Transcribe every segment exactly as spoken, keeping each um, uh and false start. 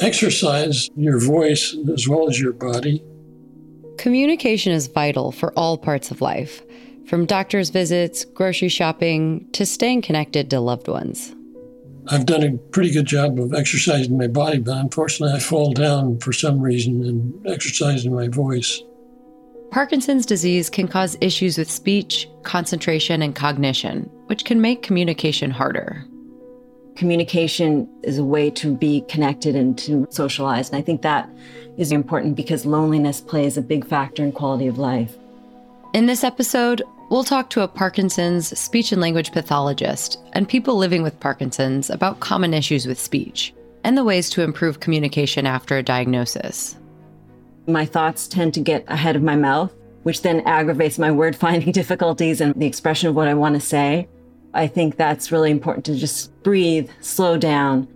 Exercise your voice as well as your body. Communication is vital for all parts of life, from doctor's visits, grocery shopping, to staying connected to loved ones. I've done a pretty good job of exercising my body, but unfortunately I fall down for some reason in exercising my voice. Parkinson's disease can cause issues with speech, concentration, and cognition, which can make communication harder. Communication is a way to be connected and to socialize. And I think that is important because loneliness plays a big factor in quality of life. In this episode, we'll talk to a Parkinson's speech and language pathologist and people living with Parkinson's about common issues with speech and the ways to improve communication after a diagnosis. My thoughts tend to get ahead of my mouth, which then aggravates my word-finding difficulties and the expression of what I want to say. I think that's really important to just breathe, slow down.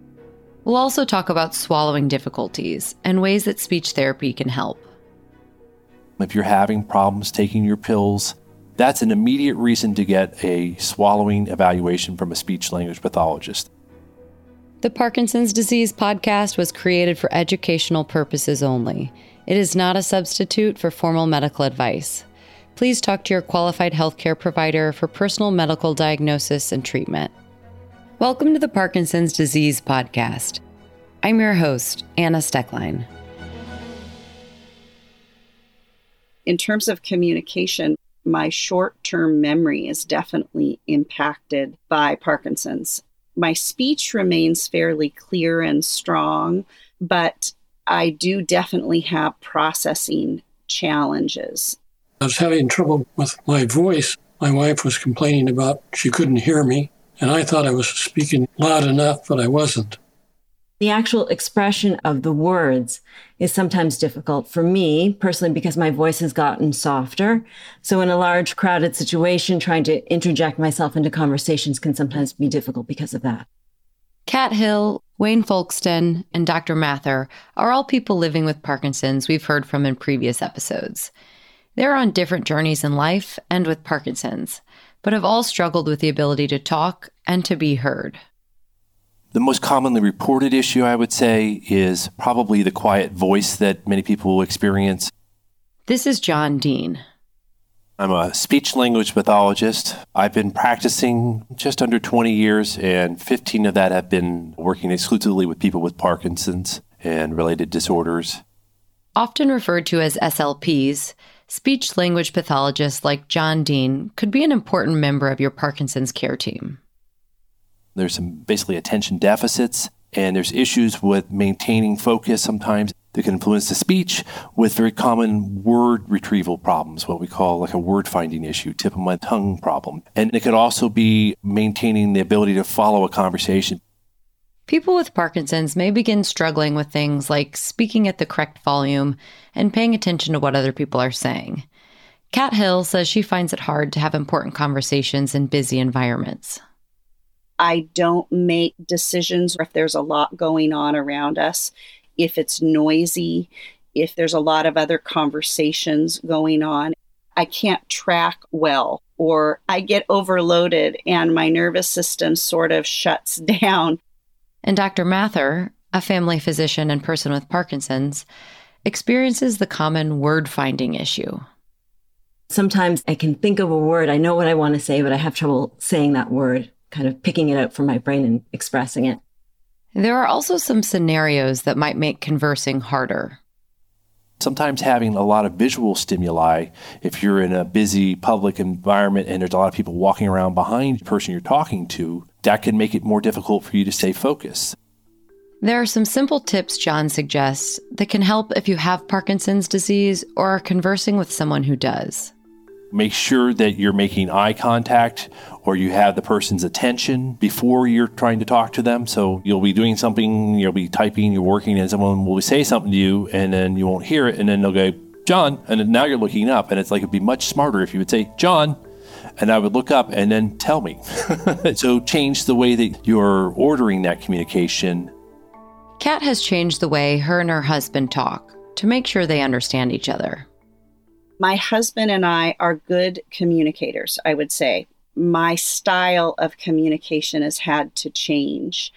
We'll also talk about swallowing difficulties and ways that speech therapy can help. If you're having problems taking your pills, that's an immediate reason to get a swallowing evaluation from a speech-language pathologist. The Parkinson's Disease Podcast was created for educational purposes only. It is not a substitute for formal medical advice. Please talk to your qualified healthcare provider for personal medical diagnosis and treatment. Welcome to the Parkinson's Disease Podcast. I'm your host, Anna Steckline. In terms of communication, my short-term memory is definitely impacted by Parkinson's. My speech remains fairly clear and strong, but I do definitely have processing challenges. I was having trouble with my voice. My wife was complaining about she couldn't hear me, and I thought I was speaking loud enough, but I wasn't. The actual expression of the words is sometimes difficult for me personally because my voice has gotten softer. So in a large, crowded situation, trying to interject myself into conversations can sometimes be difficult because of that. Cat Hill, Wayne Folkestone, and Doctor Mather are all people living with Parkinson's we've heard from in previous episodes. They're on different journeys in life and with Parkinson's, but have all struggled with the ability to talk and to be heard. The most commonly reported issue, I would say, is probably the quiet voice that many people experience. This is John Dean. I'm a speech-language pathologist. I've been practicing just under twenty years, and fifteen of that have been working exclusively with people with Parkinson's and related disorders. Often referred to as S L Ps, speech-language pathologists like John Dean could be an important member of your Parkinson's care team. There's some basically attention deficits, and there's issues with maintaining focus sometimes that can influence the speech with very common word retrieval problems, what we call like a word-finding issue, tip of my tongue problem. And it could also be maintaining the ability to follow a conversation. People with Parkinson's may begin struggling with things like speaking at the correct volume and paying attention to what other people are saying. Cat Hill says she finds it hard to have important conversations in busy environments. I don't make decisions if there's a lot going on around us, if it's noisy, if there's a lot of other conversations going on. I can't track well, or I get overloaded and my nervous system sort of shuts down. And Doctor Mather, a family physician and person with Parkinson's, experiences the common word-finding issue. Sometimes I can think of a word, I know what I want to say, but I have trouble saying that word, kind of picking it up from my brain and expressing it. There are also some scenarios that might make conversing harder. Sometimes having a lot of visual stimuli, if you're in a busy public environment and there's a lot of people walking around behind the person you're talking to, that can make it more difficult for you to stay focused. There are some simple tips John suggests that can help if you have Parkinson's disease or are conversing with someone who does. Make sure that you're making eye contact or you have the person's attention before you're trying to talk to them. So you'll be doing something, you'll be typing, you're working, and someone will say something to you, and then you won't hear it, and then they'll go, John, and then now you're looking up, and it's like it'd be much smarter if you would say, John, and I would look up and then tell me. So change the way that you're ordering that communication. Kat has changed the way her and her husband talk to make sure they understand each other. My husband and I are good communicators, I would say. My style of communication has had to change.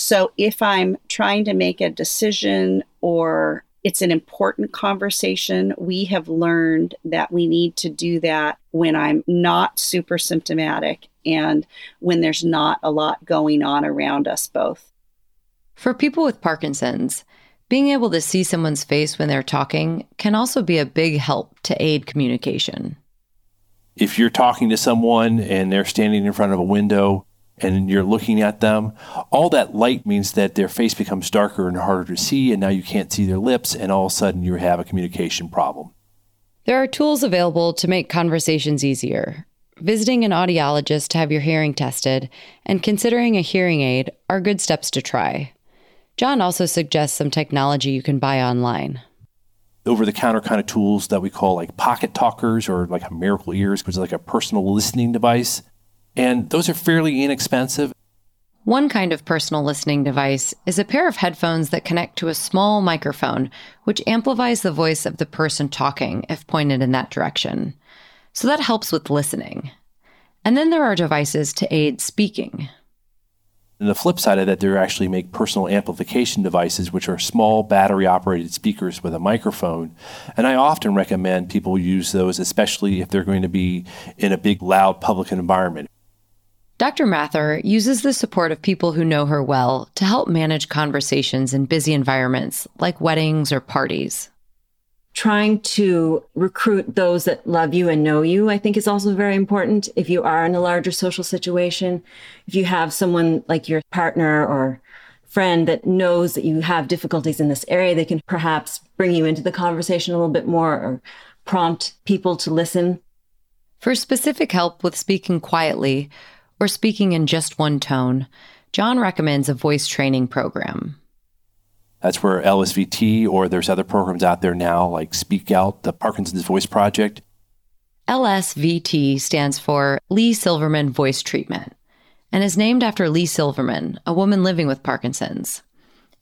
So if I'm trying to make a decision or it's an important conversation, we have learned that we need to do that when I'm not super symptomatic and when there's not a lot going on around us both. For people with Parkinson's, being able to see someone's face when they're talking can also be a big help to aid communication. If you're talking to someone and they're standing in front of a window and you're looking at them, all that light means that their face becomes darker and harder to see, and now you can't see their lips, and all of a sudden you have a communication problem. There are tools available to make conversations easier. Visiting an audiologist to have your hearing tested and considering a hearing aid are good steps to try. John also suggests some technology you can buy online. Over-the-counter kind of tools that we call like pocket talkers or like a Miracle Ears, which is like a personal listening device. And those are fairly inexpensive. One kind of personal listening device is a pair of headphones that connect to a small microphone, which amplifies the voice of the person talking if pointed in that direction. So that helps with listening. And then there are devices to aid speaking. And the flip side of that, they actually make personal amplification devices, which are small battery-operated speakers with a microphone. And I often recommend people use those, especially if they're going to be in a big, loud public environment. Doctor Mather uses the support of people who know her well to help manage conversations in busy environments like weddings or parties. Trying to recruit those that love you and know you, I think, is also very important. If you are in a larger social situation, if you have someone like your partner or friend that knows that you have difficulties in this area, they can perhaps bring you into the conversation a little bit more or prompt people to listen. For specific help with speaking quietly or speaking in just one tone, John recommends a voice training program. That's where L S V T, or there's other programs out there now like Speak Out, the Parkinson's Voice Project. L S V T stands for Lee Silverman Voice Treatment and is named after Lee Silverman, a woman living with Parkinson's.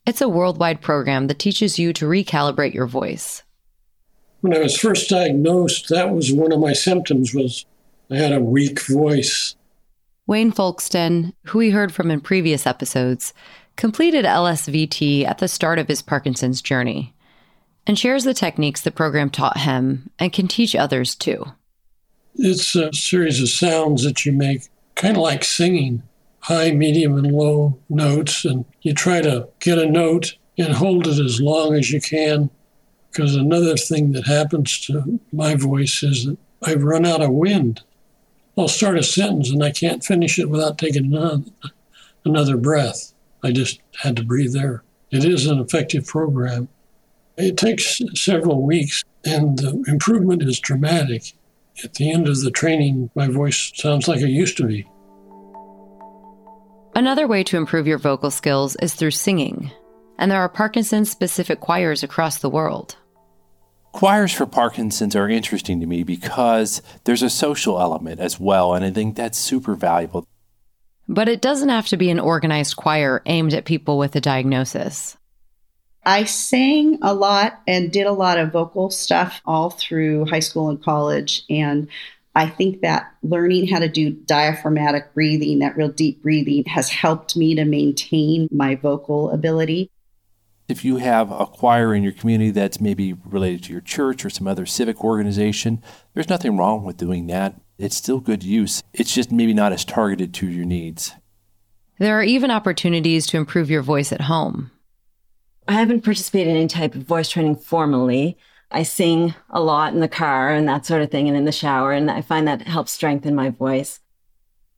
It's a worldwide program that teaches you to recalibrate your voice. When I was first diagnosed, that was one of my symptoms, was I had a weak voice. Wayne Folkestone, who we heard from in previous episodes, completed L S V T at the start of his Parkinson's journey and shares the techniques the program taught him and can teach others too. It's a series of sounds that you make, kind of like singing, high, medium, and low notes, and you try to get a note and hold it as long as you can, because another thing that happens to my voice is that I've run out of wind. I'll start a sentence and I can't finish it without taking another breath. I just had to breathe there. It is an effective program. It takes several weeks, and the improvement is dramatic. At the end of the training, my voice sounds like it used to be. Another way to improve your vocal skills is through singing, and there are Parkinson's-specific choirs across the world. Choirs for Parkinson's are interesting to me because there's a social element as well, and I think that's super valuable. But it doesn't have to be an organized choir aimed at people with a diagnosis. I sang a lot and did a lot of vocal stuff all through high school and college. And I think that learning how to do diaphragmatic breathing, that real deep breathing, has helped me to maintain my vocal ability. If you have a choir in your community that's maybe related to your church or some other civic organization, there's nothing wrong with doing that. It's still good use. It's just maybe not as targeted to your needs. There are even opportunities to improve your voice at home. I haven't participated in any type of voice training formally. I sing a lot in the car and that sort of thing, and in the shower, and I find that helps strengthen my voice.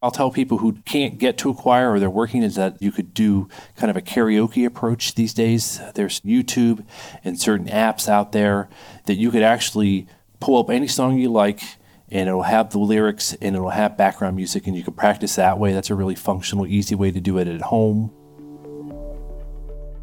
I'll tell people who can't get to a choir or they're working is that you could do kind of a karaoke approach these days. There's YouTube and certain apps out there that you could actually pull up any song you like, and it'll have the lyrics, and it'll have background music, and you can practice that way. That's a really functional, easy way to do it at home.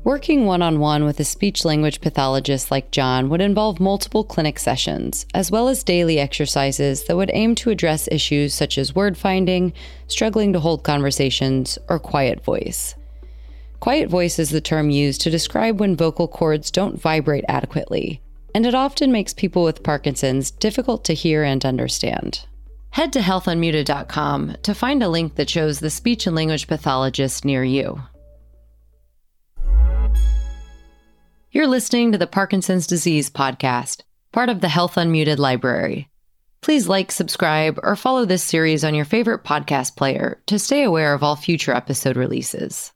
Working one-on-one with a speech-language pathologist like John would involve multiple clinic sessions, as well as daily exercises that would aim to address issues such as word-finding, struggling to hold conversations, or quiet voice. Quiet voice is the term used to describe when vocal cords don't vibrate adequately, and it often makes people with Parkinson's difficult to hear and understand. Head to health unmuted dot com to find a link that shows the speech and language pathologist near you. You're listening to the Parkinson's Disease Podcast, part of the Health Unmuted library. Please like, subscribe, or follow this series on your favorite podcast player to stay aware of all future episode releases.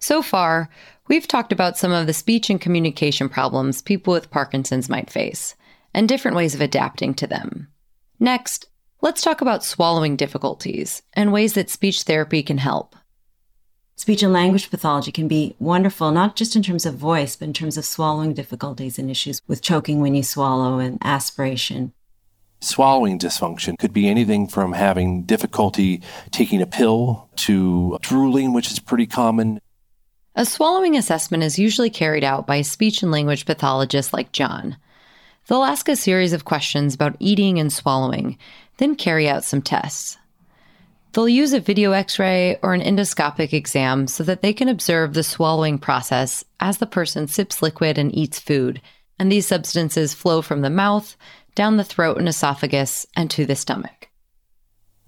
So far, we've talked about some of the speech and communication problems people with Parkinson's might face, and different ways of adapting to them. Next, let's talk about swallowing difficulties and ways that speech therapy can help. Speech and language pathology can be wonderful, not just in terms of voice, but in terms of swallowing difficulties and issues with choking when you swallow and aspiration. Swallowing dysfunction could be anything from having difficulty taking a pill to drooling, which is pretty common. A swallowing assessment is usually carried out by a speech and language pathologist like John. They'll ask a series of questions about eating and swallowing, then carry out some tests. They'll use a video x-ray or an endoscopic exam so that they can observe the swallowing process as the person sips liquid and eats food, and these substances flow from the mouth, down the throat and esophagus, and to the stomach.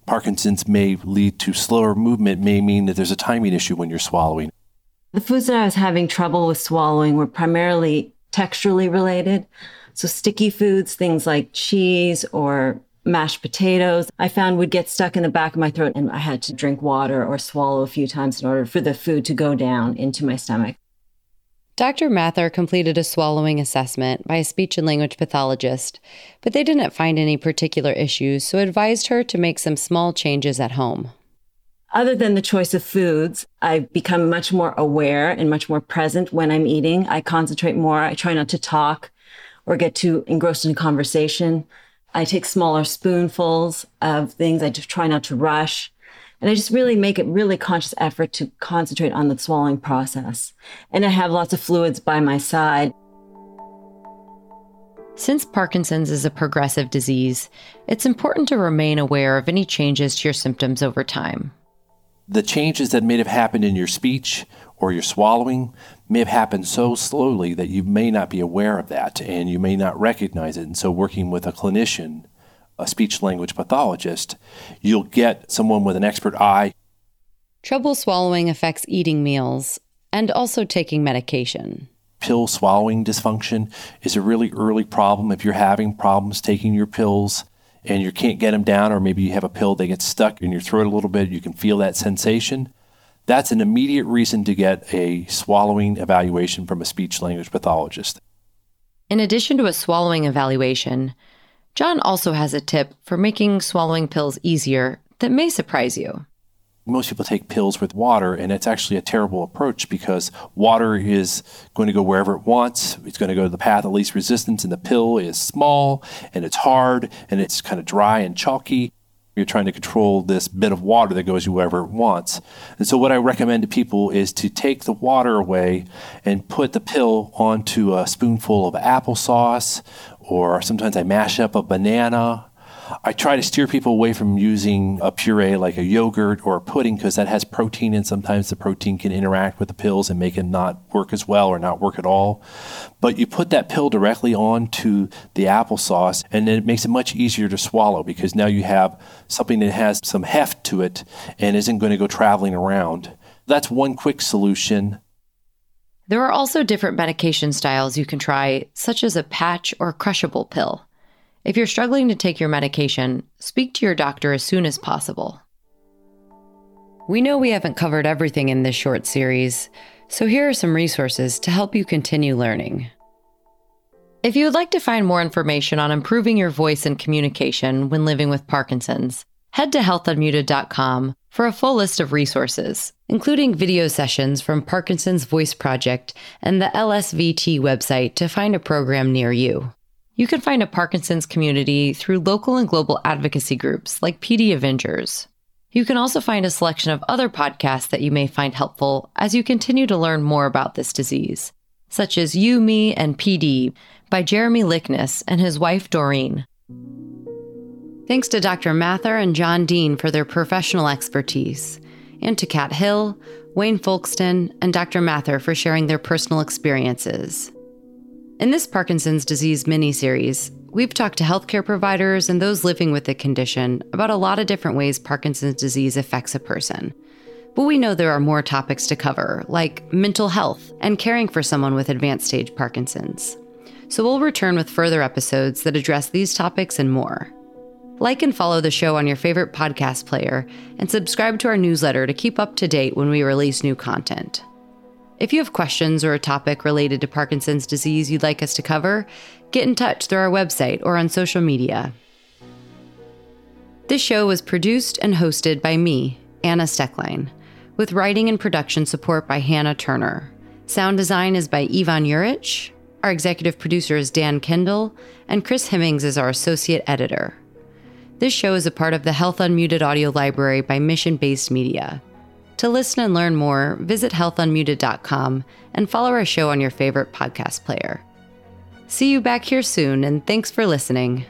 Parkinson's may lead to slower movement, may mean that there's a timing issue when you're swallowing. The foods that I was having trouble with swallowing were primarily texturally related, so sticky foods, things like cheese or mashed potatoes, I found would get stuck in the back of my throat, and I had to drink water or swallow a few times in order for the food to go down into my stomach. Doctor Mather completed a swallowing assessment by a speech and language pathologist, but they didn't find any particular issues, so advised her to make some small changes at home. Other than the choice of foods, I've become much more aware and much more present when I'm eating. I concentrate more. I try not to talk or get too engrossed in conversation. I take smaller spoonfuls of things. I just try not to rush. And I just really make a really conscious effort to concentrate on the swallowing process. And I have lots of fluids by my side. Since Parkinson's is a progressive disease, it's important to remain aware of any changes to your symptoms over time. The changes that may have happened in your speech or your swallowing may have happened so slowly that you may not be aware of that and you may not recognize it. And so working with a clinician, a speech-language pathologist, you'll get someone with an expert eye. Trouble swallowing affects eating meals and also taking medication. Pill swallowing dysfunction is a really early problem if you're having problems taking your pills and you can't get them down, or maybe you have a pill that gets stuck in your throat a little bit, you can feel that sensation. That's an immediate reason to get a swallowing evaluation from a speech-language pathologist. In addition to a swallowing evaluation, John also has a tip for making swallowing pills easier that may surprise you. Most people take pills with water, and it's actually a terrible approach because water is going to go wherever it wants. It's going to go to the path of least resistance, and the pill is small, and it's hard, and it's kind of dry and chalky. You're trying to control this bit of water that goes wherever it wants. And so what I recommend to people is to take the water away and put the pill onto a spoonful of applesauce, or sometimes I mash up a banana. I try to steer people away from using a puree like a yogurt or a pudding because that has protein, and sometimes the protein can interact with the pills and make them not work as well or not work at all. But you put that pill directly onto the applesauce, and then it makes it much easier to swallow because now you have something that has some heft to it and isn't going to go traveling around. That's one quick solution. There are also different medication styles you can try, such as a patch or crushable pill. If you're struggling to take your medication, speak to your doctor as soon as possible. We know we haven't covered everything in this short series, so here are some resources to help you continue learning. If you would like to find more information on improving your voice and communication when living with Parkinson's, head to health unmuted dot com for a full list of resources, including video sessions from Parkinson's Voice Project and the L S V T website to find a program near you. You can find a Parkinson's community through local and global advocacy groups like P D Avengers. You can also find a selection of other podcasts that you may find helpful as you continue to learn more about this disease, such as You, Me, and P D by Jeremy Lickness and his wife, Doreen. Thanks to Doctor Mather and John Dean for their professional expertise, and to Cat Hill, Wayne Folkestone, and Doctor Mather for sharing their personal experiences. In this Parkinson's disease mini-series, we've talked to healthcare providers and those living with the condition about a lot of different ways Parkinson's disease affects a person. But we know there are more topics to cover, like mental health and caring for someone with advanced stage Parkinson's. So we'll return with further episodes that address these topics and more. Like and follow the show on your favorite podcast player, and subscribe to our newsletter to keep up to date when we release new content. If you have questions or a topic related to Parkinson's disease you'd like us to cover, get in touch through our website or on social media. This show was produced and hosted by me, Anna Steckline, with writing and production support by Hannah Turner. Sound design is by Ivan Jurich. Our executive producer is Dan Kendall, and Chris Hemmings is our associate editor. This show is a part of the Health Unmuted audio library by Mission Based Media. To listen and learn more, visit health unmuted dot com and follow our show on your favorite podcast player. See you back here soon, and thanks for listening.